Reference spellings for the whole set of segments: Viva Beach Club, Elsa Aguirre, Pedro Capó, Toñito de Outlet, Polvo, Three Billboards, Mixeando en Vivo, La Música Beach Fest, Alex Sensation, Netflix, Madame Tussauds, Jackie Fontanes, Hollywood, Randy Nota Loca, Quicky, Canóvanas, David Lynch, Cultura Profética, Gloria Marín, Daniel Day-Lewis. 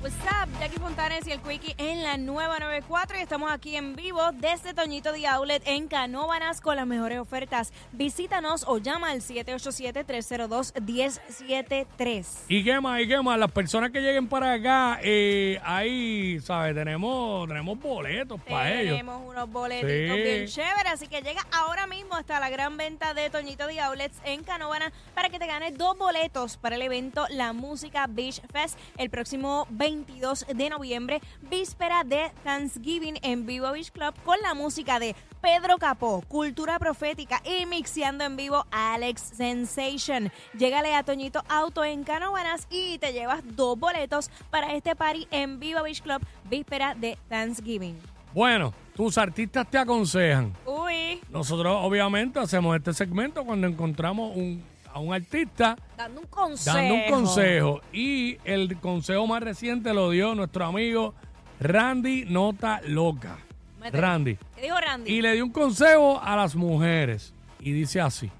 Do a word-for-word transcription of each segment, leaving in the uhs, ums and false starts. What's up, Jackie Fontanes y el Quickie en la nueva noventa y cuatro y estamos aquí en vivo desde Toñito de Outlet en Canóvanas con las mejores ofertas. Visítanos o llama al siete ocho siete, tres cero dos, uno cero siete tres. Y qué más, y qué más, las personas que lleguen para acá, eh, ahí, ¿sabes? Tenemos, tenemos boletos para ellos. Tenemos unos boletitos sí. bien chéveres, así que llega ahora mismo hasta la gran venta de Toñito de Outlets en Canóvanas para que te ganes dos boletos para el evento La Música Beach Fest el próximo veintidós de noviembre, víspera de Thanksgiving en Viva Beach Club con la música de Pedro Capó, Cultura Profética y Mixeando en Vivo Alex Sensation. Llégale a Toñito Auto en Canóvanas y te llevas dos boletos para este party en Viva Beach Club, víspera de Thanksgiving. Bueno, tus artistas te aconsejan. Uy. Nosotros obviamente hacemos este segmento cuando encontramos un... a un artista dando un consejo. Dando un consejo. Y el consejo más reciente lo dio nuestro amigo Randy Nota Loca. Mete. Randy. ¿Qué dijo Randy? Y le dio un consejo a las mujeres. Y dice así: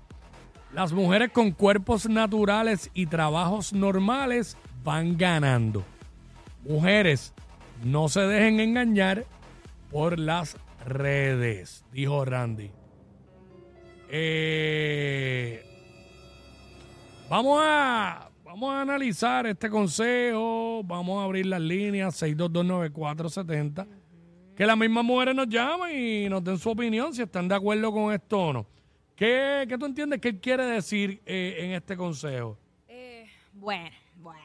las mujeres con cuerpos naturales y trabajos normales van ganando. Mujeres, no se dejen engañar por las redes, dijo Randy. Eh... Vamos a, vamos a analizar este consejo, vamos a abrir las líneas seis dos dos, nueve cuatro siete cero, que las mismas mujeres nos llamen y nos den su opinión si están de acuerdo con esto o no. ¿Qué, qué tú entiendes que él quiere decir eh, en este consejo? Eh, bueno, bueno,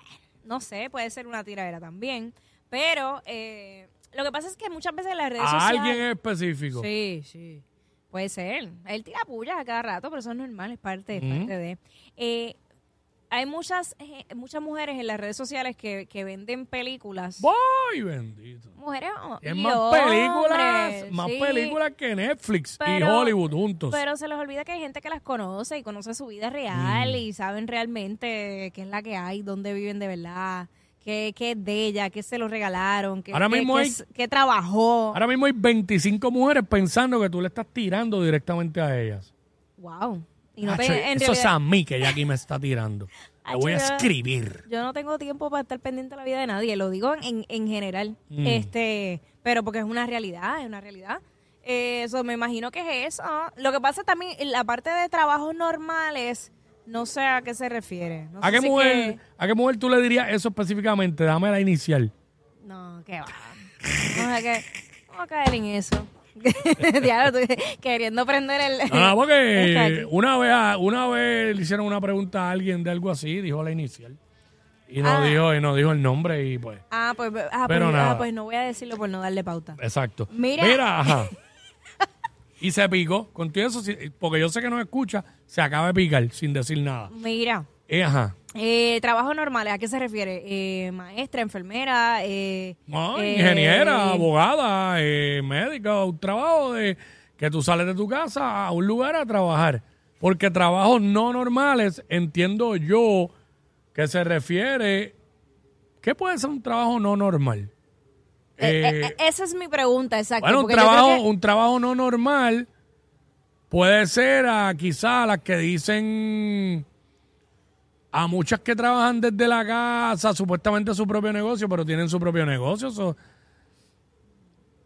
no sé, puede ser una tiradera también, pero eh, lo que pasa es que muchas veces las redes ¿A sociales... ¿A alguien en específico? Sí, sí. Puede ser. Él tira pullas a cada rato, pero eso es normal, es parte, es mm. parte de... Eh, Hay muchas muchas mujeres en las redes sociales que, que venden películas. ¡Ay, bendito! Mujeres y más películas, hombres, más sí. películas que Netflix pero, y Hollywood juntos. Pero se les olvida que hay gente que las conoce y conoce su vida real mm. y saben realmente qué es la que hay, dónde viven de verdad, qué, qué es de ella, qué se lo regalaron, qué, ahora qué, mismo qué, hay, qué trabajó. Ahora mismo hay veinticinco mujeres pensando que tú le estás tirando directamente a ellas. ¡Wow! Y no H, te, en eso realidad, es a mí que Jackie me está tirando. H, Le voy a escribir. Yo no tengo tiempo para estar pendiente de la vida de nadie. Lo digo en, en general. Mm. este Pero porque es una realidad, es una realidad. Eh, eso me imagino que es eso. Lo que pasa también, la parte de trabajos normales, no sé a qué se refiere. No ¿A, sé qué si mujer, que... ¿A qué mujer tú le dirías eso específicamente? Dame la inicial. No, qué va. Vamos a, a caer en eso. Diablo, queriendo prender el... No, no, porque una vez, una vez le hicieron una pregunta a alguien de algo así, dijo la inicial. Y no, ah. dijo, y no dijo el nombre y pues... Ah, pues, ah, pero pues, nada. Ah, pues no voy a decirlo por no darle pauta. Exacto. Mira, Mira ajá. Y se picó. Contigo eso, porque yo sé que no escucha, se acaba de picar sin decir nada. Mira. Eh, ajá. Eh, trabajo normal, ¿a qué se refiere? Eh, maestra, enfermera, eh, no, eh, ingeniera, eh, abogada, eh, médica, un trabajo de que tú sales de tu casa a un lugar a trabajar. Porque trabajos no normales, entiendo yo, que se refiere... ¿Qué puede ser un trabajo no normal? Eh, eh, esa es mi pregunta, exacto. Bueno, un trabajo, que... un trabajo no normal puede ser a, quizá las que dicen... A muchas que trabajan desde la casa, supuestamente su propio negocio, pero tienen su propio negocio. So.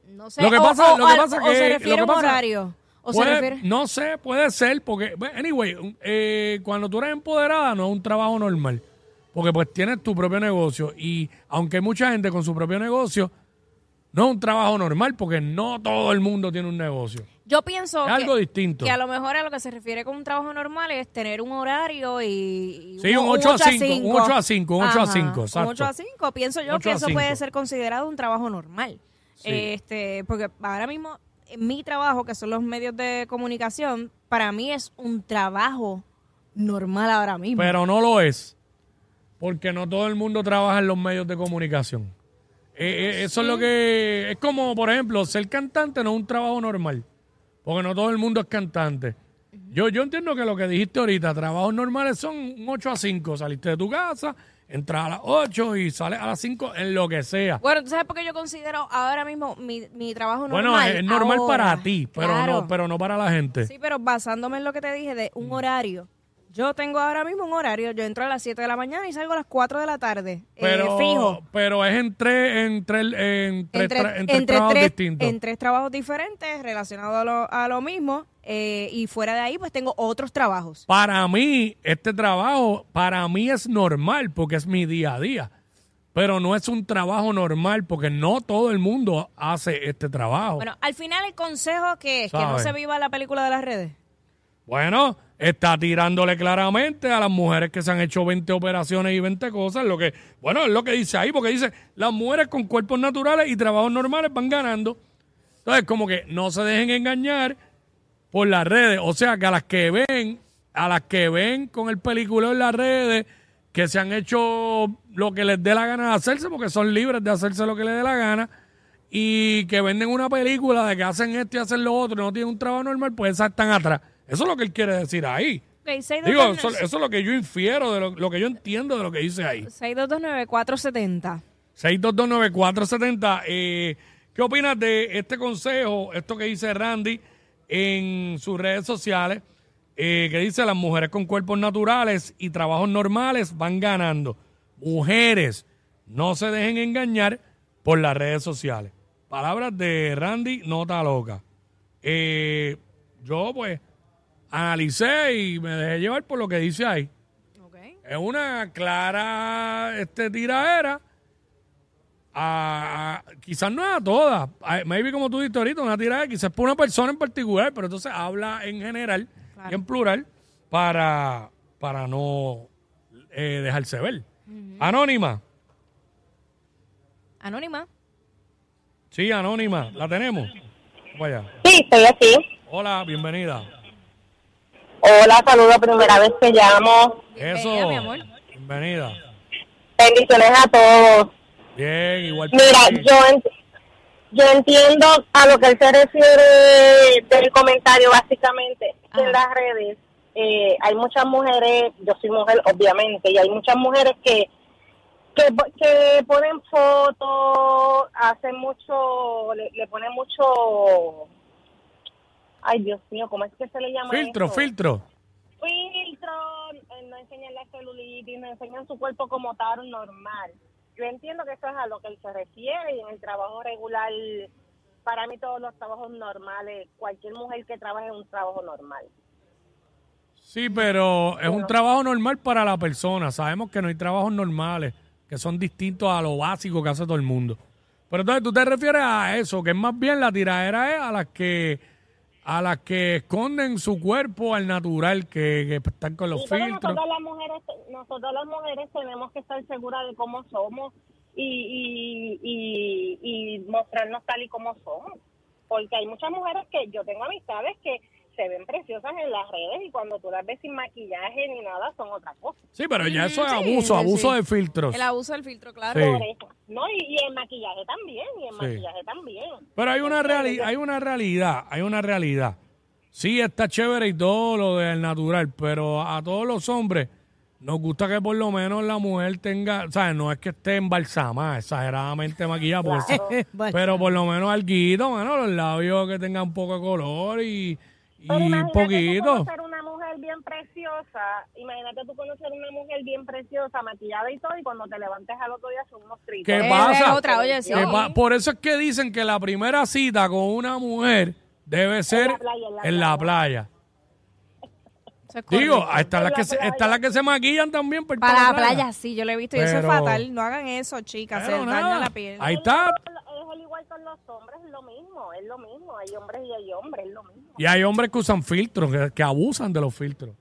No sé. Lo que pasa, o, lo que pasa al, que, o se refiere a un horario. O puede, se refiere... No sé, puede ser, porque, anyway, eh, cuando tú eres empoderada no es un trabajo normal, porque pues tienes tu propio negocio y aunque hay mucha gente con su propio negocio, no es un trabajo normal porque no todo el mundo tiene un negocio. Yo pienso algo que, distinto. Que a lo mejor a lo que se refiere con un trabajo normal es tener un horario y... y sí, un, un, ocho a cinco, un ocho a cinco, un ocho Ajá, a cinco, exacto. Un ocho a cinco, pienso yo que eso cinco. Puede ser considerado un trabajo normal. Sí. este Porque ahora mismo mi trabajo, que son los medios de comunicación, para mí es un trabajo normal ahora mismo. Pero no lo es, porque no todo el mundo trabaja en los medios de comunicación. Eh, eh, eso es lo que... Es como, por ejemplo, ser cantante no es un trabajo normal, porque no todo el mundo es cantante. Yo, yo entiendo que lo que dijiste ahorita, trabajos normales son un ocho a cinco. Saliste de tu casa, entras a las ocho y sales a las cinco en lo que sea. Bueno, ¿tú sabes por qué yo considero ahora mismo mi, mi trabajo normal? Bueno, es normal ahora para ti, pero, claro, no, pero no para la gente. Sí, pero basándome en lo que te dije de un horario. Yo tengo ahora mismo un horario. Yo entro a las siete de la mañana y salgo a las cuatro de la tarde. Pero, eh, fijo. Pero es entre, entre, entre, entre, tra, entre, entre trabajos tres, distintos. En tres trabajos diferentes relacionados a lo, a lo mismo. Eh, y fuera de ahí, pues tengo otros trabajos. Para mí, este trabajo, para mí es normal porque es mi día a día. Pero no es un trabajo normal porque no todo el mundo hace este trabajo. Bueno, al final el consejo que es ¿Sabe? que no se viva la película de las redes. Bueno, está tirándole claramente a las mujeres que se han hecho veinte operaciones y veinte cosas. Lo que, bueno, es lo que dice ahí, porque dice, las mujeres con cuerpos naturales y trabajos normales van ganando. Entonces, como que no se dejen engañar por las redes. O sea, que a las que ven, a las que ven con el peliculeo en las redes, que se han hecho lo que les dé la gana de hacerse, porque son libres de hacerse lo que les dé la gana, y que venden una película de que hacen esto y hacen lo otro, no tienen un trabajo normal, pues esas están atrás. Eso es lo que él quiere decir ahí. Okay, Digo, eso, eso es lo que yo infiero, de lo, lo que yo entiendo de lo que dice ahí. seis dos dos nueve cuatro siete cero. seis dos dos nueve cuatro siete cero. Eh, ¿Qué opinas de este consejo, esto que dice Randy en sus redes sociales, eh, que dice las mujeres con cuerpos naturales y trabajos normales van ganando? Mujeres, no se dejen engañar por las redes sociales. Palabras de Randy Nota Loca. Eh, yo, pues... analicé y me dejé llevar por lo que dice ahí. Okay. Es una clara este, tiradera. A, a, quizás no es a todas. A, maybe como tú dijiste ahorita, una tiradera quizás por una persona en particular, pero entonces habla en general, claro, y en plural para, para no eh, dejarse ver. Uh-huh. Anónima. Anónima. Sí, Anónima. ¿La tenemos? Vaya. Sí, estoy aquí. Hola, bienvenida. Hola, saludos, primera vez que llamo. Eso, bienvenida, mi amor. Bienvenida. Bendiciones a todos. Bien, igual. Mira, yo, ent- yo entiendo a lo que él se refiere del comentario, básicamente. Ah. En las redes eh, hay muchas mujeres, yo soy mujer, obviamente, y hay muchas mujeres que, que, que ponen fotos, hacen mucho, le, le ponen mucho... Ay, Dios mío, ¿cómo es que se le llama Filtro, eso? filtro. Filtro. No enseñan la celulitis, no enseñan su cuerpo como tal normal. Yo entiendo que eso es a lo que él se refiere, y en el trabajo regular, para mí todos los trabajos normales, cualquier mujer que trabaje es un trabajo normal. Sí, pero es bueno, un trabajo normal para la persona. Sabemos que no hay trabajos normales, que son distintos a lo básico que hace todo el mundo. Pero entonces tú te refieres a eso, que es más bien la tiradera es a las que... a las que esconden su cuerpo al natural, que, que están con los filtros. Nosotros las mujeres, nosotros las mujeres tenemos que estar seguras de cómo somos y, y, y, y mostrarnos tal y como somos. Porque hay muchas mujeres que yo tengo amistades que se ven preciosas en las redes y cuando tú las ves sin maquillaje ni nada son otra cosa. Sí, pero ya eso es sí, abuso, sí, abuso sí. de filtros. El abuso del filtro, claro. Sí. Por eso. No, y, y el maquillaje también, y el sí. maquillaje también. Pero hay una, reali- hay una realidad, hay una realidad. Sí, está chévere y todo lo del natural, pero a todos los hombres nos gusta que por lo menos la mujer tenga, o sea, no es que esté embalsamada, exageradamente maquillada, claro, por eso, pero por lo menos alguito, mano, los labios que tengan un poco de color y... Pero imagínate poquito. tú conocer una mujer bien preciosa, imagínate tú conocer una mujer bien preciosa, maquillada y todo, y cuando te levantes al otro día son unos tritos. ¿Qué pasa? Otra, oye, sí. ¿Qué pa- por eso es que dicen que la primera cita con una mujer debe ser en la playa. En la en playa. La playa. Digo, están las que, está la que se maquillan también. Para la, la playa. playa, sí, yo lo he visto, pero, y eso es fatal. No hagan eso, chicas, se daña la piel. Ahí está. Es igual con los hombres, es lo mismo, es lo mismo. Hay hombres y hay hombres, es lo mismo. Y hay hombres que usan filtros, que, que abusan de los filtros.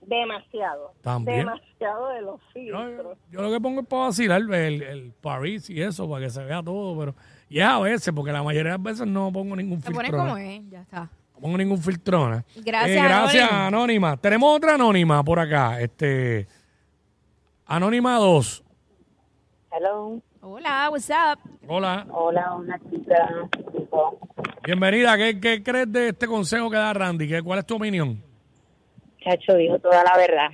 Demasiado. También. Demasiado de los filtros. Yo, yo lo que pongo es para vacilar el, el París y eso, para que se vea todo, pero... Y es a veces, porque la mayoría de las veces no pongo ningún filtro. Te pones como es, ya está. No pongo ningún filtro. ¿no? Gracias, eh, Gracias, Anónima. Anónima. Tenemos otra Anónima por acá. este Anónima dos. Hello. Hola, what's up? Hola. Hola, una chica. Bienvenida. ¿Qué, qué crees de este consejo que da Randy? ¿Qué, ¿Cuál es tu opinión? Chacho dijo toda la verdad.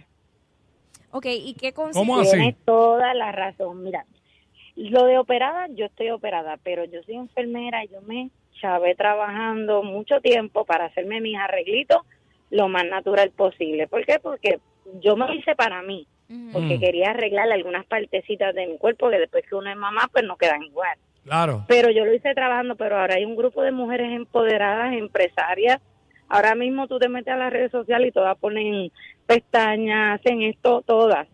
Ok, ¿y qué consejo? ¿Cómo así? Tienes toda la razón. Mira, lo de operada, yo estoy operada, pero yo soy enfermera y yo me chavé trabajando mucho tiempo para hacerme mis arreglitos lo más natural posible. ¿Por qué? Porque yo me hice para mí, uh-huh. porque quería arreglarle algunas partecitas de mi cuerpo que después que uno es mamá, pues no quedan igual. Claro. Pero yo lo hice trabajando, pero ahora hay un grupo de mujeres empoderadas, empresarias. Ahora mismo tú te metes a las redes sociales y todas ponen pestañas, hacen esto, todas.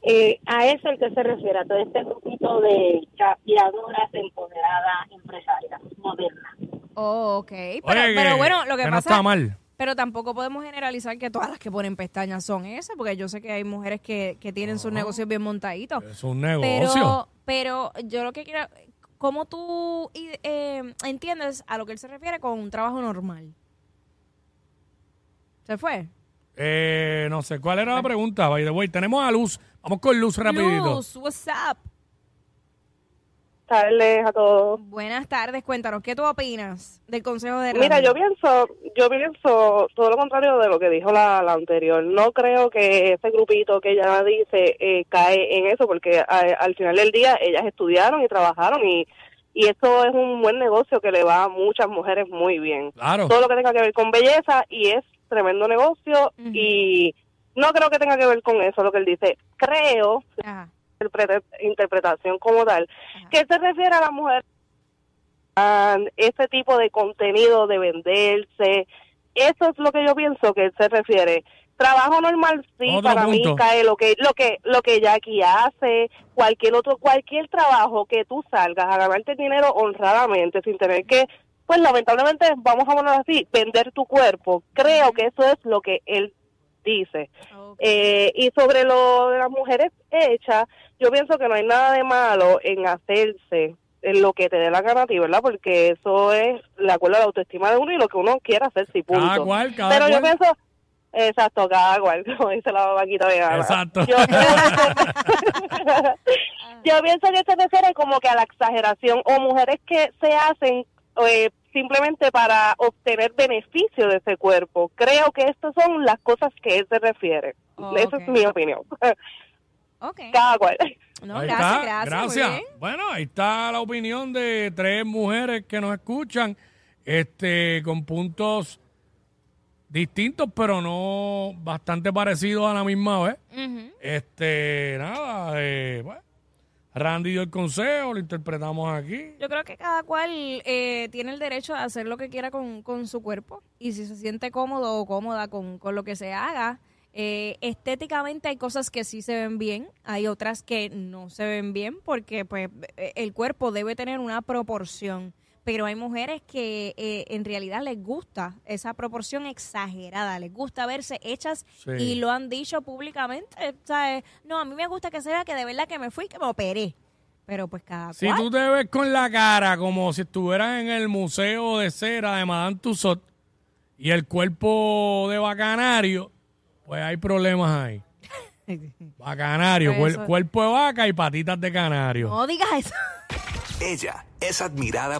Eh, a eso es el que se refiere, a todo este grupito de chapeadoras, empoderadas, empresarias, modernas. Oh, ok. Pero, Oye, pero bueno, lo que, que pasa... No está mal. Pero tampoco podemos generalizar que todas las que ponen pestañas son esas, porque yo sé que hay mujeres que, que tienen no, sus negocios bien montaditos. Es un negocio. Pero, pero yo lo que quiero... ¿Cómo tú eh, entiendes a lo que él se refiere con un trabajo normal? ¿Se fue? Eh, no sé, ¿cuál era la pregunta? By the way, tenemos a Luz. Vamos con Luz rapidito. Luz, what's up? Tardes a todos. Buenas tardes, cuéntanos, ¿qué tú opinas del consejo de Randy? Mira, yo pienso, yo pienso todo lo contrario de lo que dijo la, la anterior. No creo que ese grupito que ella dice eh, cae en eso, porque a, al final del día ellas estudiaron y trabajaron y, y esto es un buen negocio que le va a muchas mujeres muy bien. Claro. Todo lo que tenga que ver con belleza y es tremendo negocio uh-huh. y no creo que tenga que ver con eso lo que él dice. Creo... Ajá. interpretación como tal, Ajá. que se refiere a la mujer a este tipo de contenido de venderse, eso es lo que yo pienso que se refiere. Trabajo normal sí, otro para punto. Mí cae lo que lo que lo que Jackie hace, cualquier otro cualquier trabajo que tú salgas a ganarte dinero honradamente sin tener que, pues lamentablemente vamos a ponerlo así, vender tu cuerpo. Creo que eso es lo que él dice. Okay. Eh, y sobre lo de las mujeres hechas, yo pienso que no hay nada de malo en hacerse en lo que te dé la gana a ti, ¿verdad? Porque eso es la acuerdo a la autoestima de uno y lo que uno quiera hacer, si punto. Cada cual, cada Pero yo cual. pienso, exacto, cada cual, como dice la vaquita vegana. Exacto. Yo, yo pienso que se refiere como que a la exageración o mujeres que se hacen eh, simplemente para obtener beneficio de ese cuerpo. Creo que estas son las cosas que él se refiere. Oh, Esa okay. es mi opinión. Okay. Cada cual. No, ahí gracias, está. gracias. gracias. Bueno, ahí está la opinión de tres mujeres que nos escuchan este, con puntos distintos, pero no bastante parecidos a la misma vez. Uh-huh. Este, nada, eh, bueno. Randy dio el consejo, lo interpretamos aquí. Yo creo que cada cual eh, tiene el derecho a hacer lo que quiera con, con su cuerpo y si se siente cómodo o cómoda con, con lo que se haga. Eh, estéticamente hay cosas que sí se ven bien, hay otras que no se ven bien porque pues el cuerpo debe tener una proporción, pero hay mujeres que eh, en realidad les gusta esa proporción exagerada, les gusta verse hechas sí. y lo han dicho públicamente, ¿sabes? No, a mí me gusta que se vea que de verdad que me fui, que me operé, pero pues cada si cual. Si tú te ves con la cara como si estuvieras en el museo de cera de Madame Tussauds y el cuerpo de bacanario, pues hay problemas ahí. Bacanario, cuer- cuerpo de vaca y patitas de canario. No digas eso. Ella es admirada.